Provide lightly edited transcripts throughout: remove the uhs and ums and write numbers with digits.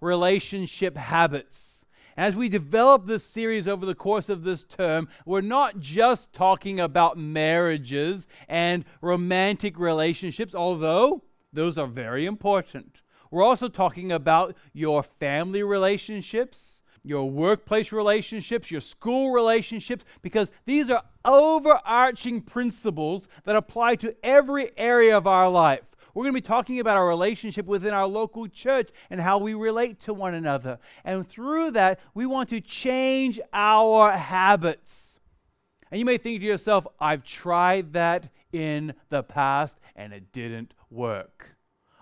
relationship habits. As we develop this series over the course of this term, we're not just talking about marriages and romantic relationships, although those are very important. We're also talking about your family relationships, your workplace relationships, your school relationships, because these are overarching principles that apply to every area of our life. We're going to be talking about our relationship within our local church and how we relate to one another. And through that, we want to change our habits. And you may think to yourself, I've tried that in the past and it didn't work.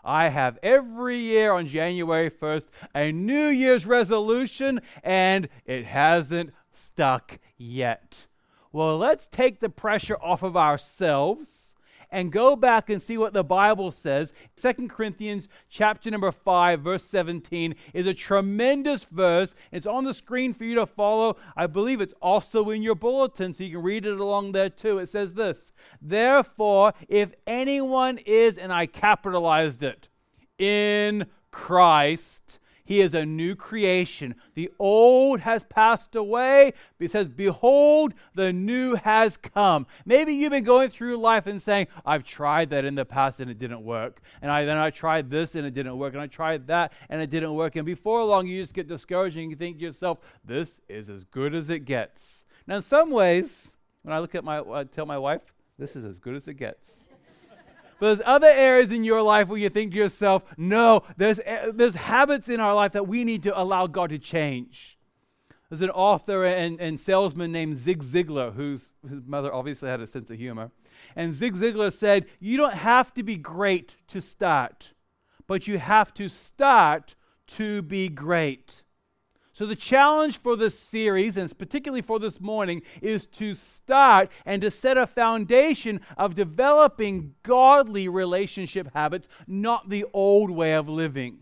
I have every year on January 1st a New Year's resolution and it hasn't stuck yet. Well, let's take the pressure off of ourselves and go back and see what the Bible says. 2 Corinthians chapter number 5, verse 17 is a tremendous verse. It's on the screen for you to follow. I believe it's also in your bulletin, so you can read it along there too. It says this, therefore, if anyone is, and I capitalized it, in Christ, he is a new creation. The old has passed away. It says, behold, the new has come. Maybe you've been going through life and saying, I've tried that in the past and it didn't work. And I tried this and it didn't work. And I tried that and it didn't work. And before long, you just get discouraged and you think to yourself, this is as good as it gets. Now, in some ways, when I look at tell my wife, this is as good as it gets. But there's other areas in your life where you think to yourself, no, there's habits in our life that we need to allow God to change. There's an author and salesman named Zig Ziglar, whose mother obviously had a sense of humor. And Zig Ziglar said, you don't have to be great to start, but you have to start to be great. So the challenge for this series, and particularly for this morning, is to start and to set a foundation of developing godly relationship habits, not the old way of living.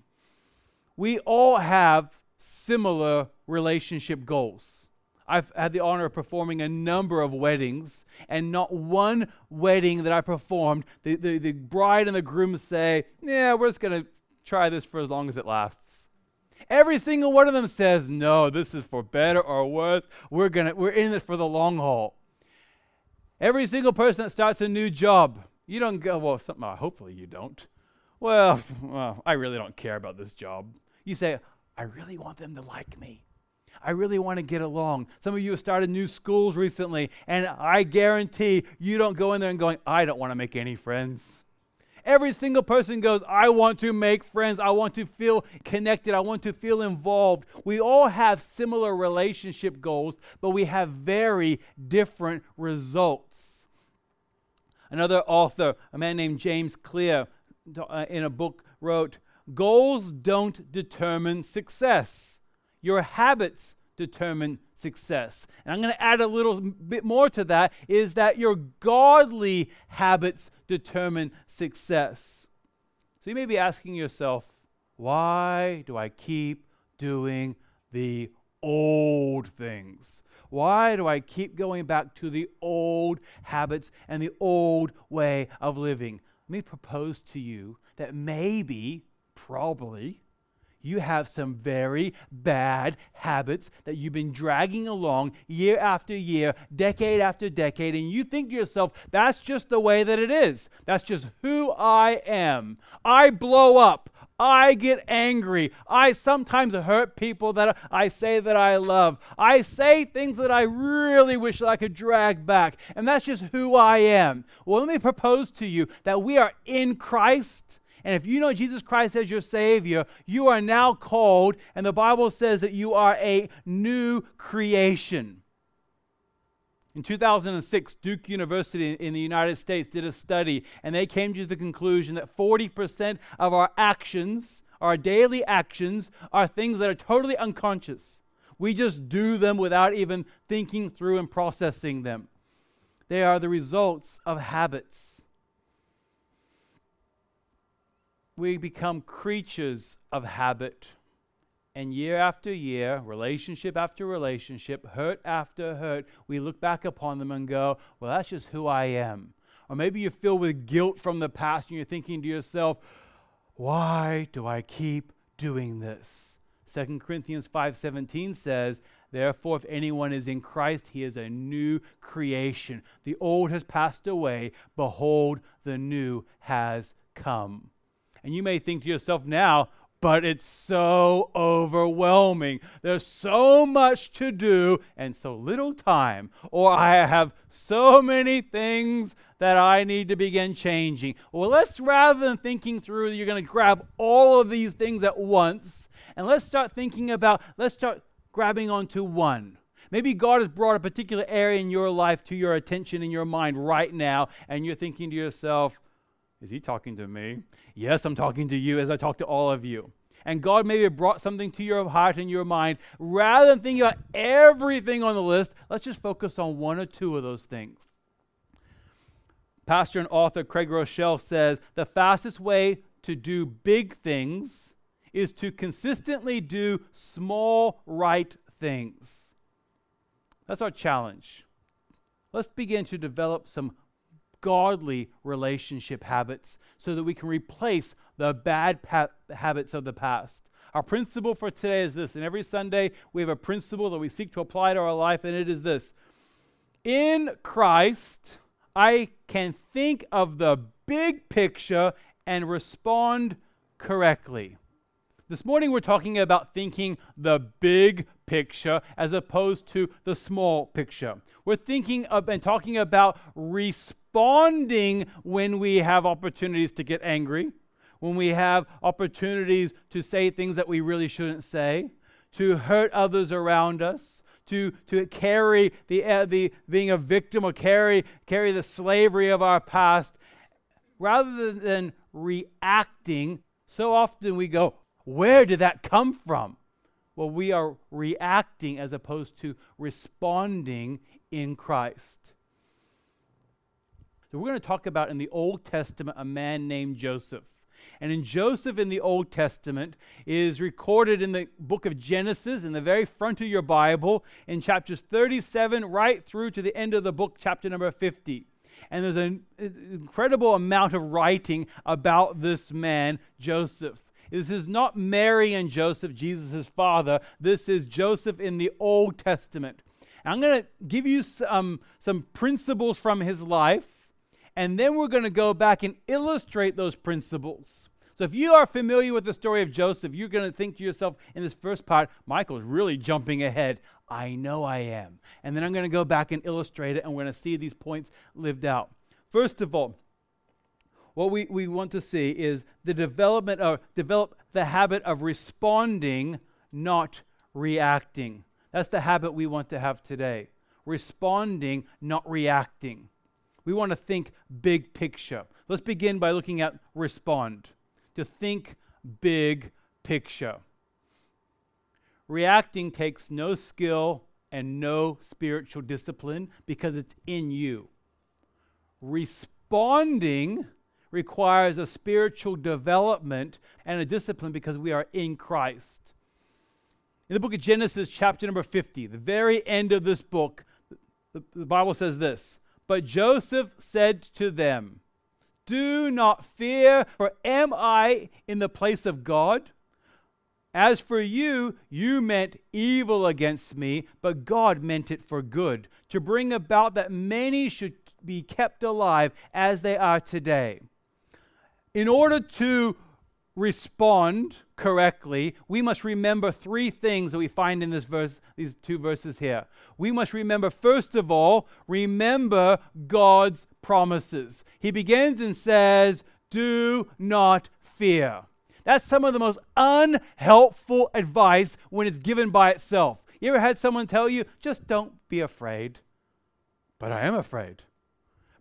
We all have similar relationship goals. I've had the honor of performing a number of weddings, and not one wedding that I performed, the bride and the groom say, yeah, we're just going to try this for as long as it lasts. Every single one of them says, no, this is for better or worse. We're in it for the long haul. Every single person that starts a new job, you don't go, well, hopefully you don't. Well, I really don't care about this job. You say, I really want them to like me. I really want to get along. Some of you have started new schools recently, and I guarantee you don't go in there and going, I don't want to make any friends. Every single person goes, I want to make friends. I want to feel connected. I want to feel involved. We all have similar relationship goals, but we have very different results. Another author, a man named James Clear, in a book wrote, goals don't determine success. Your habits determine success. And I'm going to add a little bit more to that, is that your godly habits determine success. So you may be asking yourself, why do I keep doing the old things? Why do I keep going back to the old habits and the old way of living? Let me propose to you that maybe, probably, you have some very bad habits that you've been dragging along year after year, decade after decade, and you think to yourself, that's just the way that it is. That's just who I am. I blow up. I get angry. I sometimes hurt people that I say that I love. I say things that I really wish that I could drag back, and that's just who I am. Well, let me propose to you that we are in Christ. And if you know Jesus Christ as your Savior, you are now called, and the Bible says that you are a new creation. In 2006, Duke University in the United States did a study, and they came to the conclusion that 40% of our actions, our daily actions, are things that are totally unconscious. We just do them without even thinking through and processing them. They are the results of habits. We become creatures of habit. And year after year, relationship after relationship, hurt after hurt, we look back upon them and go, well, that's just who I am. Or maybe you're filled with guilt from the past and you're thinking to yourself, why do I keep doing this? 2 Corinthians 5:17 says, "Therefore, if anyone is in Christ, he is a new creation. The old has passed away. Behold, the new has come." And you may think to yourself now, but it's so overwhelming. There's so much to do and so little time. Or I have so many things that I need to begin changing. Well, let's, rather than thinking through you're going to grab all of these things at once, and let's start thinking about, let's start grabbing onto one. Maybe God has brought a particular area in your life to your attention in your mind right now, and you're thinking to yourself, is he talking to me? Yes, I'm talking to you as I talk to all of you. And God maybe brought something to your heart and your mind. Rather than thinking about everything on the list, let's just focus on one or two of those things. Pastor and author Craig Rochelle says, the fastest way to do big things is to consistently do small right things. That's our challenge. Let's begin to develop some godly relationship habits so that we can replace the bad habits of the past. Our principle for today is this, and every Sunday we have a principle that we seek to apply to our life, and it is this: in Christ, I can think of the big picture and respond correctly. This morning we're talking about thinking the big picture as opposed to the small picture. We're thinking of and talking about responding when we have opportunities to get angry, when we have opportunities to say things that we really shouldn't say, to hurt others around us, to carry the being a victim or carry the slavery of our past, rather than reacting. So often we go, where did that come from? Well, we are reacting as opposed to responding in Christ. So we're going to talk about in the Old Testament a man named Joseph. And in Joseph in the Old Testament is recorded in the book of Genesis, in the very front of your Bible, in chapters 37 right through to the end of the book, chapter number 50. And there's an incredible amount of writing about this man, Joseph. This is not Mary and Joseph, Jesus' father. This is Joseph in the Old Testament. And I'm going to give you some principles from his life, and then we're going to go back and illustrate those principles. So if you are familiar with the story of Joseph, you're going to think to yourself in this first part, Michael's really jumping ahead. I know I am. And then I'm going to go back and illustrate it, and we're going to see these points lived out. First of all, what we want to see is the development of the habit of responding, not reacting. That's the habit we want to have today. Responding, not reacting. We want to think big picture. Let's begin by looking at respond. To think big picture. Reacting takes no skill and no spiritual discipline because it's in you. Responding requires a spiritual development and a discipline because we are in Christ. In the book of Genesis, chapter number 50, the very end of this book, the Bible says this: "But Joseph said to them, 'Do not fear, for am I in the place of God? As for you, you meant evil against me, but God meant it for good, to bring about that many should be kept alive as they are today.'" In order to respond correctly, we must remember three things that we find in this verse, these two verses here. We must remember, first of all, remember God's promises. He begins and says, "Do not fear." That's some of the most unhelpful advice when it's given by itself. You ever had someone tell you, just don't be afraid? But I am afraid.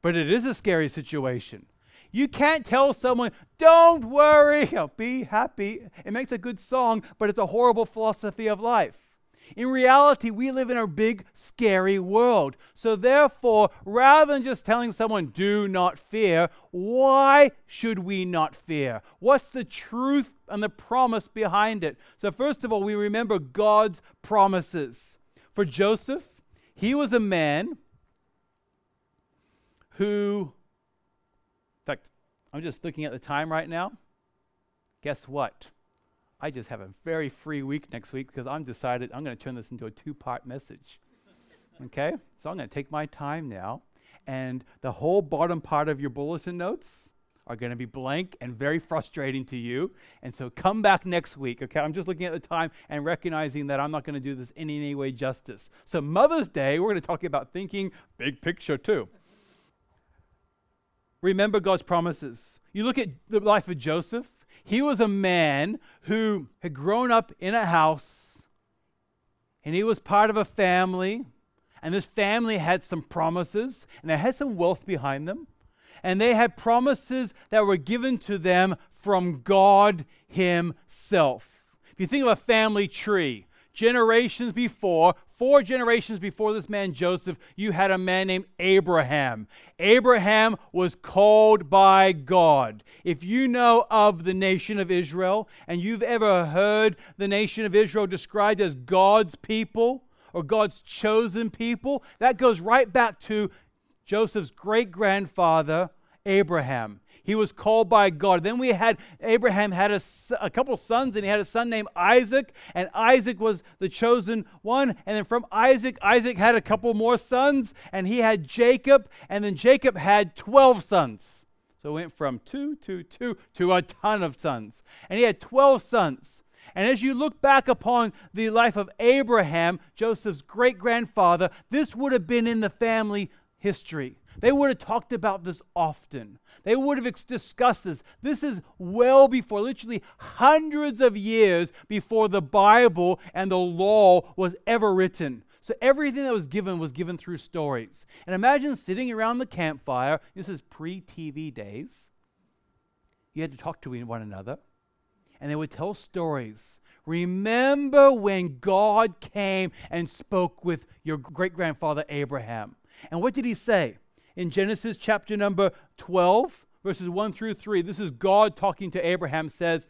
But it is a scary situation. You can't tell someone, don't worry, be happy. It makes a good song, but it's a horrible philosophy of life. In reality, we live in a big, scary world. So therefore, rather than just telling someone, do not fear, why should we not fear? What's the truth and the promise behind it? So first of all, we remember God's promises. For Joseph, he was a man who... I'm just looking at the time right now. Guess what? I just have a very free week next week because I'm decided I'm going to turn this into a two-part message. Okay? So I'm going to take my time now. And the whole bottom part of your bulletin notes are going to be blank and very frustrating to you. And so come back next week, okay? I'm just looking at the time and recognizing that I'm not going to do this in any way justice. So Mother's Day, we're going to talk about thinking big picture too. Remember God's promises. You look at the life of Joseph. He was a man who had grown up in a house, and he was part of a family, and this family had some promises, and they had some wealth behind them. And they had promises that were given to them from God himself. If you think of a family tree, generations before, 4 generations before this man Joseph, you had a man named Abraham. Abraham was called by God. If you know of the nation of Israel, and you've ever heard the nation of Israel described as God's people or God's chosen people, that goes right back to Joseph's great-grandfather, Abraham. He was called by God. Then we had, Abraham had a couple sons, and he had a son named Isaac, and Isaac was the chosen one. And then from Isaac, Isaac had a couple more sons, and he had Jacob, and then Jacob had 12 sons. So it went from 2 to 2 to a ton of sons. And he had 12 sons. And as you look back upon the life of Abraham, Joseph's great-grandfather, this would have been in the family history. They would have talked about this often. They would have discussed this. This is well before, literally hundreds of years before the Bible and the law was ever written. So everything that was given through stories. And imagine sitting around the campfire. This is pre-TV days. You had to talk to one another. And they would tell stories. Remember when God came and spoke with your great-grandfather Abraham. And what did he say? In Genesis chapter number 12, verses 1 through 3, this is God talking to Abraham, says,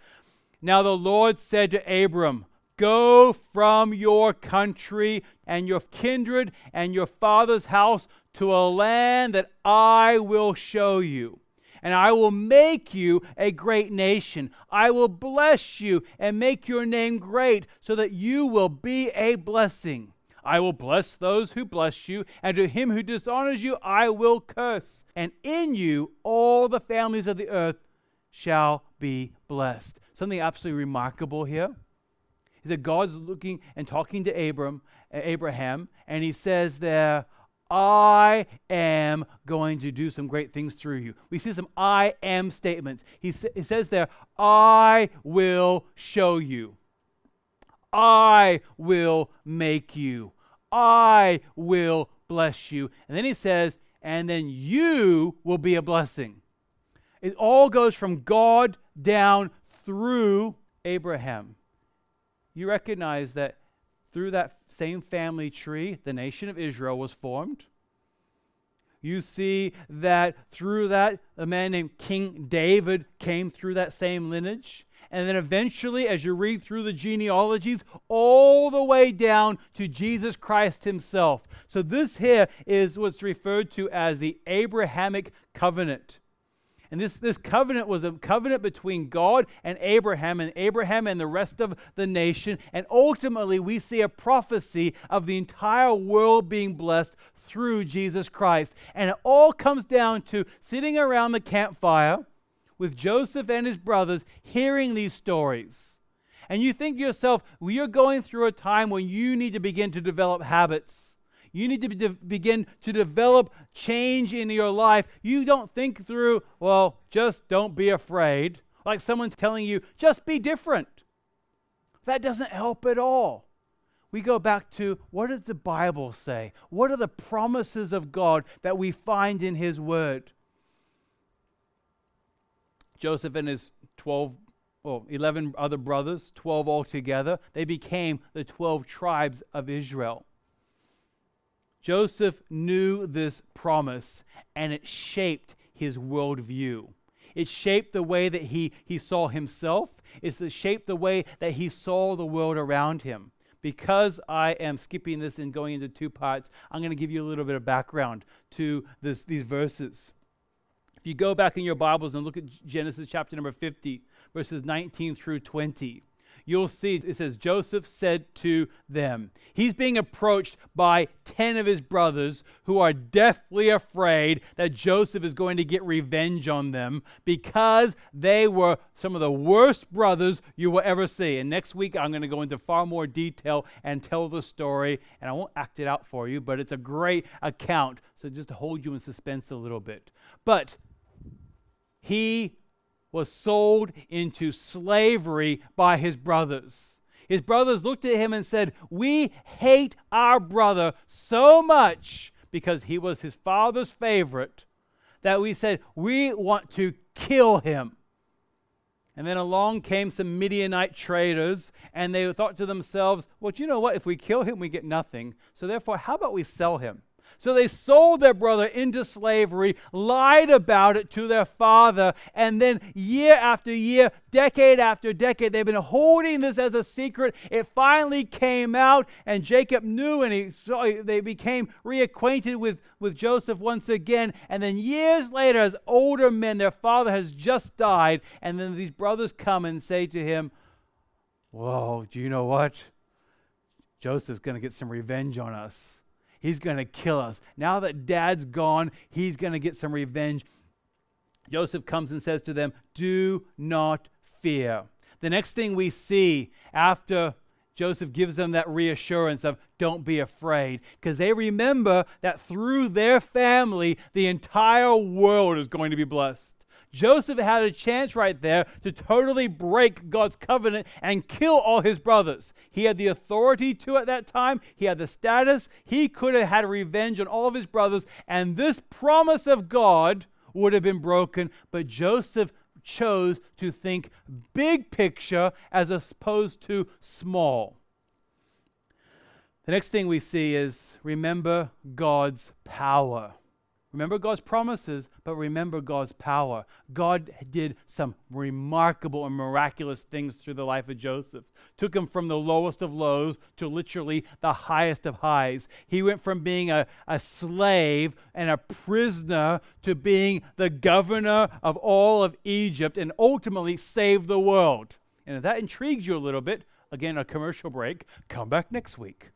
"Now the Lord said to Abram, go from your country and your kindred and your father's house to a land that I will show you. And I will make you a great nation. I will bless you and make your name great so that you will be a blessing. I will bless those who bless you, and to him who dishonors you, I will curse. And in you, all the families of the earth shall be blessed." Something absolutely remarkable here is that God's looking and talking to Abraham, and he says there, I am going to do some great things through you. We see some I am statements. He says there, I will show you. I will make you. I will bless you. And then he says, and then you will be a blessing. It all goes from God down through Abraham. You recognize that through that same family tree, the nation of Israel was formed. You see that through that, a man named King David came through that same lineage. And then eventually, as you read through the genealogies, all the way down to Jesus Christ himself. So this here is what's referred to as the Abrahamic covenant. And this covenant was a covenant between God and Abraham and the rest of the nation. And ultimately, we see a prophecy of the entire world being blessed through Jesus Christ. And it all comes down to sitting around the campfire with Joseph and his brothers hearing these stories. And you think to yourself, well, you're going through a time when you need to begin to develop habits. You need to begin to develop change in your life. You don't think through, well, just don't be afraid. Like someone telling you, just be different. That doesn't help at all. We go back to, what does the Bible say? What are the promises of God that we find in his word? Joseph and his 11 other brothers, 12 altogether, they became the 12 tribes of Israel. Joseph knew this promise, and it shaped his worldview. It shaped the way that he saw himself. It shaped the way that he saw the world around him. Because I am skipping this and going into two parts, I'm going to give you a little bit of background to these verses. If you go back in your Bibles and look at Genesis chapter number 50, verses 19 through 20, you'll see it says, Joseph said to them. He's being approached by 10 of his brothers who are deathly afraid that Joseph is going to get revenge on them because they were some of the worst brothers you will ever see. And next week, I'm going to go into far more detail and tell the story. And I won't act it out for you, but it's a great account. So just to hold you in suspense a little bit. But he was sold into slavery by his brothers. His brothers looked at him and said, "We hate our brother so much because he was his father's favorite that we said, we want to kill him." And then along came some Midianite traders, and they thought to themselves, "Well, you know what? If we kill him, we get nothing. So therefore, how about we sell him?" So they sold their brother into slavery, lied about it to their father, and then year after year, decade after decade, they've been holding this as a secret. It finally came out, and Jacob knew, and they became reacquainted with Joseph once again. And then years later, as older men, their father has just died, and then these brothers come and say to him, "Whoa, do you know what? Joseph's going to get some revenge on us. He's going to kill us. Now that Dad's gone, he's going to get some revenge." Joseph comes and says to them, "Do not fear." The next thing we see after Joseph gives them that reassurance of don't be afraid, because they remember that through their family, the entire world is going to be blessed. Joseph had a chance right there to totally break God's covenant and kill all his brothers. He had the authority to at that time. He had the status. He could have had revenge on all of his brothers, and this promise of God would have been broken. But Joseph chose to think big picture as opposed to small. The next thing we see is remember God's power. Remember God's promises, but remember God's power. God did some remarkable and miraculous things through the life of Joseph. Took him from the lowest of lows to literally the highest of highs. He went from being a slave and a prisoner to being the governor of all of Egypt and ultimately saved the world. And if that intrigues you a little bit, again, a commercial break. Come back next week.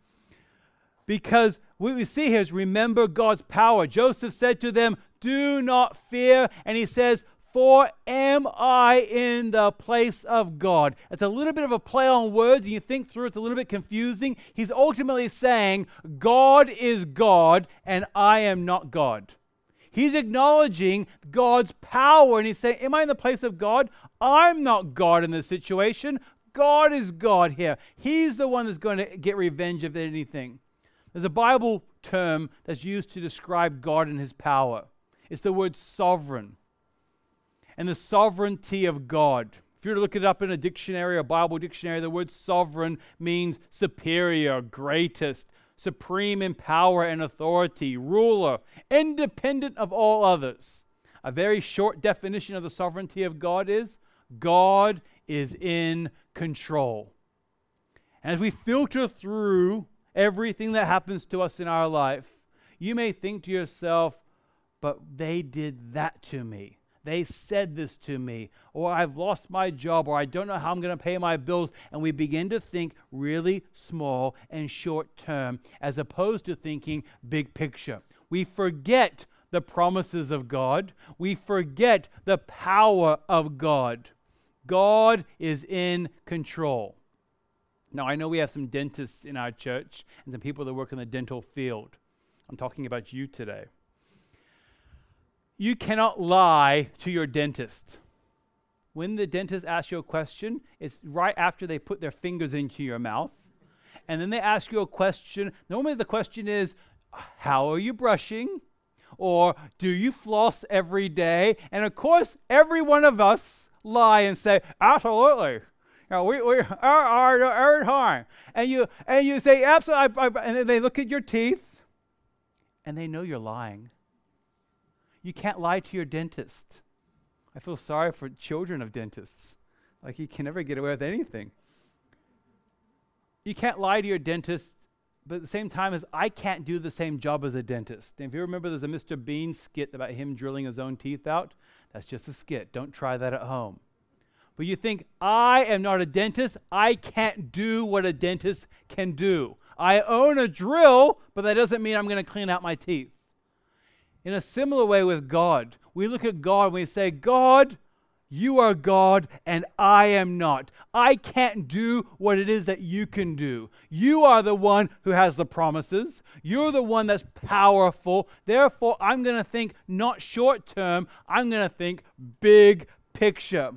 Because what we see here is remember God's power. Joseph said to them, "Do not fear." And he says, "For am I in the place of God?" It's a little bit of a play on words, and you think through, it's a little bit confusing. He's ultimately saying, God is God, and I am not God. He's acknowledging God's power, and he's saying, am I in the place of God? I'm not God in this situation. God is God here. He's the one that's going to get revenge of anything. There's a Bible term that's used to describe God and his power. It's the word sovereign and the sovereignty of God. If you were to look it up in a dictionary, a Bible dictionary, the word sovereign means superior, greatest, supreme in power and authority, ruler, independent of all others. A very short definition of the sovereignty of God is in control. And as we filter through everything that happens to us in our life, you may think to yourself, but they did that to me. They said this to me, or I've lost my job, or I don't know how I'm going to pay my bills. And we begin to think really small and short term as opposed to thinking big picture. We forget the promises of God. We forget the power of God. God is in control. Now, I know we have some dentists in our church and some people that work in the dental field. I'm talking about you today. You cannot lie to your dentist. When the dentist asks you a question, it's right after they put their fingers into your mouth. And then they ask you a question. Normally the question is, how are you brushing? Or do you floss every day? And of course, every one of us lie and say, absolutely. We are harm. And you say, absolutely. And then they look at your teeth and they know you're lying. You can't lie to your dentist. I feel sorry for children of dentists. Like, you can never get away with anything. You can't lie to your dentist, but at the same time as I can't do the same job as a dentist. And if you remember, there's a Mr. Bean skit about him drilling his own teeth out. That's just a skit. Don't try that at home. But you think, I am not a dentist. I can't do what a dentist can do. I own a drill, but that doesn't mean I'm going to clean out my teeth. In a similar way with God, we look at God and we say, God, you are God and I am not. I can't do what it is that you can do. You are the one who has the promises. You're the one that's powerful. Therefore, I'm going to think not short term. I'm going to think big picture.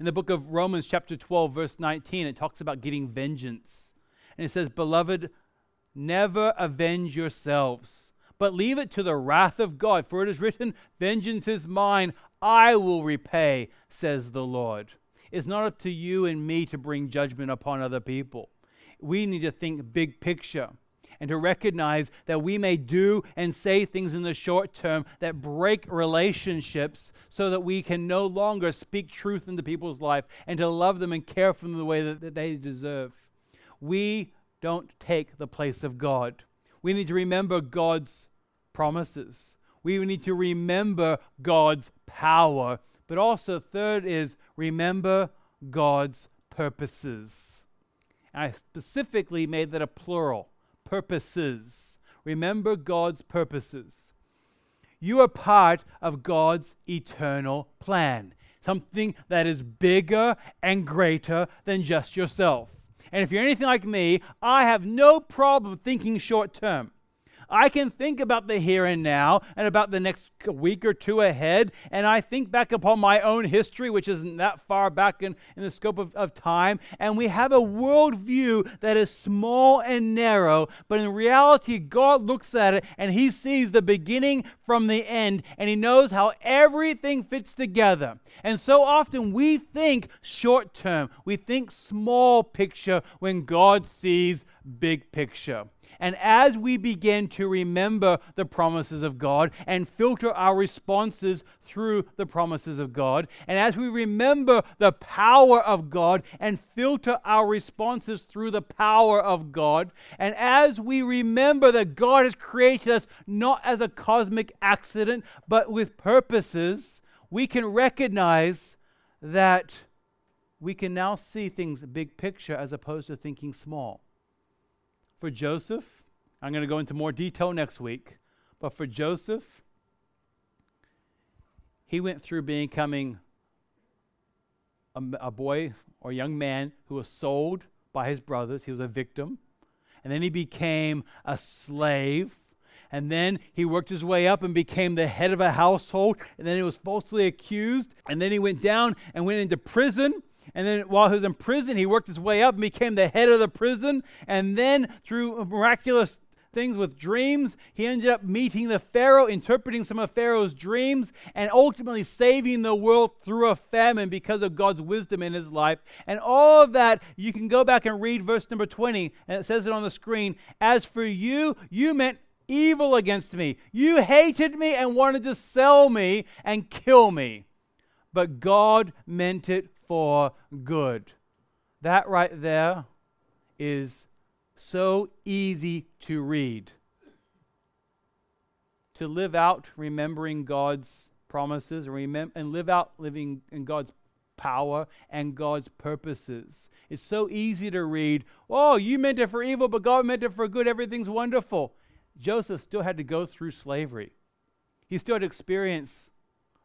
In the book of Romans chapter 12, verse 19, it talks about getting vengeance. And it says, beloved, never avenge yourselves, but leave it to the wrath of God. For it is written, vengeance is mine. I will repay, says the Lord. It's not up to you and me to bring judgment upon other people. We need to think big picture and to recognize that we may do and say things in the short term that break relationships so that we can no longer speak truth into people's life and to love them and care for them the way that they deserve. We don't take the place of God. We need to remember God's promises. We need to remember God's power. But also, third is remember God's purposes. And I specifically made that a plural. Purposes. Remember God's purposes. You are part of God's eternal plan. Something that is bigger and greater than just yourself. And if you're anything like me, I have no problem thinking short term. I can think about the here and now and about the next week or two ahead, and I think back upon my own history, which isn't that far back in the scope of time, and we have a worldview that is small and narrow, but in reality, God looks at it, and He sees the beginning from the end, and He knows how everything fits together. And so often we think short term, we think small picture when God sees big picture. And as we begin to remember the promises of God and filter our responses through the promises of God, and as we remember the power of God and filter our responses through the power of God, and as we remember that God has created us not as a cosmic accident, but with purposes, we can recognize that we can now see things big picture as opposed to thinking small. For Joseph, I'm going to go into more detail next week, but for Joseph, he went through becoming a boy or young man who was sold by his brothers. He was a victim. And then he became a slave. And then he worked his way up and became the head of a household. And then he was falsely accused. And then he went down and went into prison. And then while he was in prison, he worked his way up and became the head of the prison. And then through miraculous things with dreams, he ended up meeting the Pharaoh, interpreting some of Pharaoh's dreams, and ultimately saving the world through a famine because of God's wisdom in his life. And all of that, you can go back and read verse number 20, and it says it on the screen. As for you, you meant evil against me. You hated me and wanted to sell me and kill me. But God meant it for good. That right there is so easy to read. To live out remembering God's promises and live out living in God's power and God's purposes. It's so easy to read, oh, you meant it for evil, but God meant it for good. Everything's wonderful. Joseph still had to go through slavery. He still had to experience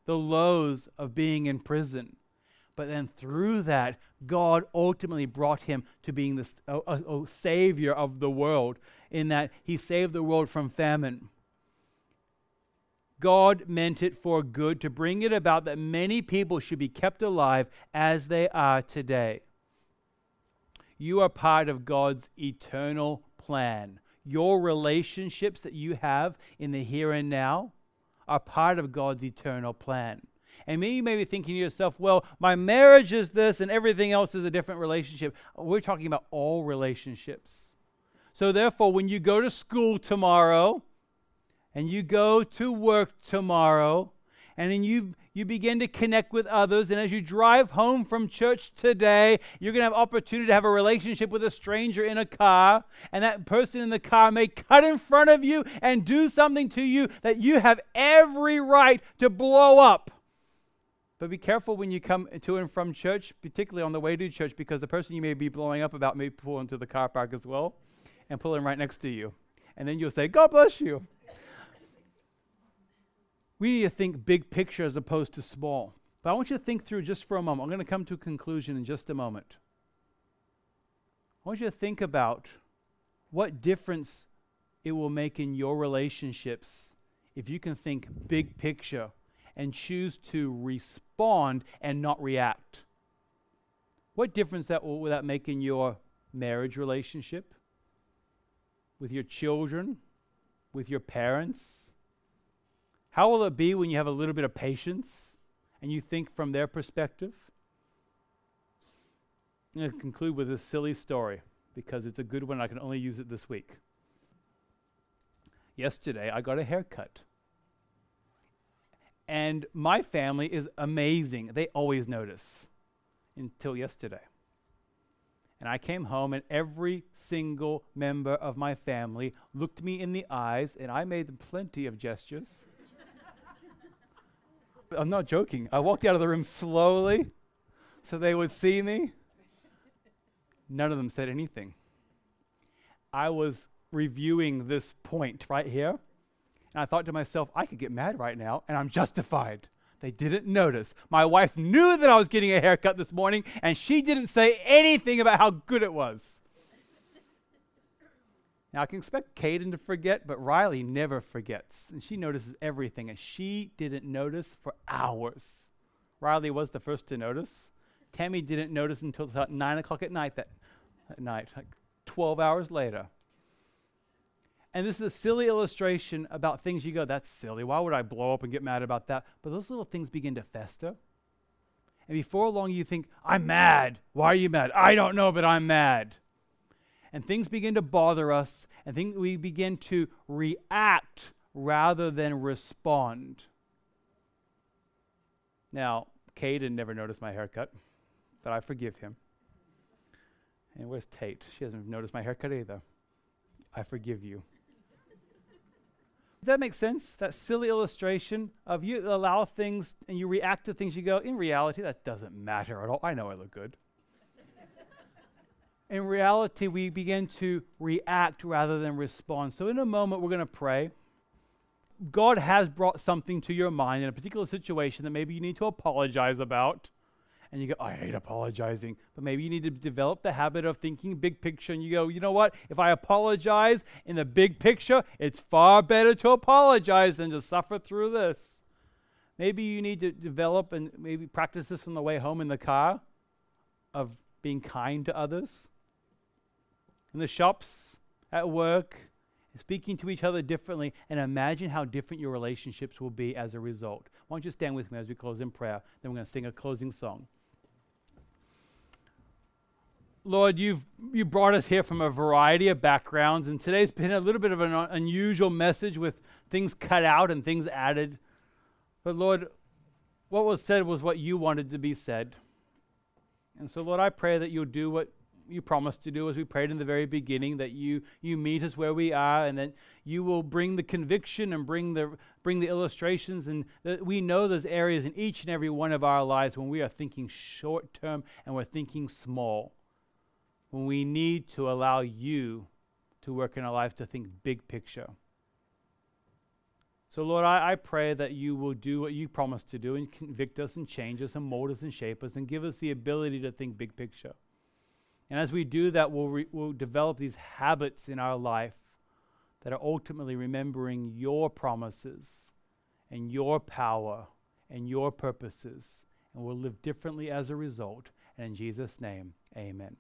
the lows of being in prison. But then through that, God ultimately brought him to being the Savior of the world, in that He saved the world from famine. God meant it for good to bring it about that many people should be kept alive as they are today. You are part of God's eternal plan. Your relationships that you have in the here and now are part of God's eternal plan. And you may be thinking to yourself, well, my marriage is this and everything else is a different relationship. We're talking about all relationships. So therefore, when you go to school tomorrow and you go to work tomorrow and then you begin to connect with others, and as you drive home from church today, you're going to have opportunity to have a relationship with a stranger in a car, and that person in the car may cut in front of you and do something to you that you have every right to blow up. But be careful when you come to and from church, particularly on the way to church, because the person you may be blowing up about may pull into the car park as well and pull in right next to you. And then you'll say, God bless you. We need to think big picture as opposed to small. But I want you to think through just for a moment. I'm going to come to a conclusion in just a moment. I want you to think about what difference it will make in your relationships if you can think big picture and choose to respond and not react. What difference that will that make in your marriage relationship, with your children, with your parents? How will it be when you have a little bit of patience and you think from their perspective? I'm going to conclude with this silly story because it's a good one. I can only use it this week. Yesterday, I got a haircut. And my family is amazing. They always notice until yesterday. And I came home and every single member of my family looked me in the eyes, and I made them plenty of gestures. I'm not joking. I walked out of the room slowly so they would see me. None of them said anything. I was reviewing this point right here, and I thought to myself, I could get mad right now, and I'm justified. They didn't notice. My wife knew that I was getting a haircut this morning, and she didn't say anything about how good it was. Now, I can expect Caden to forget, but Riley never forgets, and she notices everything, and she didn't notice for hours. Riley was the first to notice. Tammy didn't notice until about 9 o'clock at night, like 12 hours later. And this is a silly illustration about things you go, that's silly. Why would I blow up and get mad about that? But those little things begin to fester. And before long, you think, I'm mad. Why are you mad? I don't know, but I'm mad. And things begin to bother us, and we begin to react rather than respond. Now, Caden never noticed my haircut, but I forgive him. And where's Tate? She hasn't noticed my haircut either. I forgive you. Does that make sense? That silly illustration of you allow things and you react to things. You go, in reality, that doesn't matter at all. I know I look good. In reality, we begin to react rather than respond. So in a moment, we're going to pray. God has brought something to your mind in a particular situation that maybe you need to apologize about. And you go, I hate apologizing. But maybe you need to develop the habit of thinking big picture. And you go, you know what? If I apologize in the big picture, it's far better to apologize than to suffer through this. Maybe you need to develop and maybe practice this on the way home in the car of being kind to others. In the shops, at work, speaking to each other differently, and imagine how different your relationships will be as a result. Why don't you stand with me as we close in prayer? Then we're going to sing a closing song. Lord, you brought us here from a variety of backgrounds, and today's been a little bit of an unusual message with things cut out and things added. But Lord, what was said was what you wanted to be said. And so, Lord, I pray that you'll do what you promised to do as we prayed in the very beginning, that you meet us where we are, and that you will bring the conviction and bring the illustrations, and that we know those areas in each and every one of our lives when we are thinking short term and we're thinking small, when we need to allow you to work in our life to think big picture. So Lord, I pray that you will do what you promised to do and convict us and change us and mold us and shape us and give us the ability to think big picture. And as we do that, we'll develop these habits in our life that are ultimately remembering your promises and your power and your purposes. And we'll live differently as a result. And in Jesus' name, amen.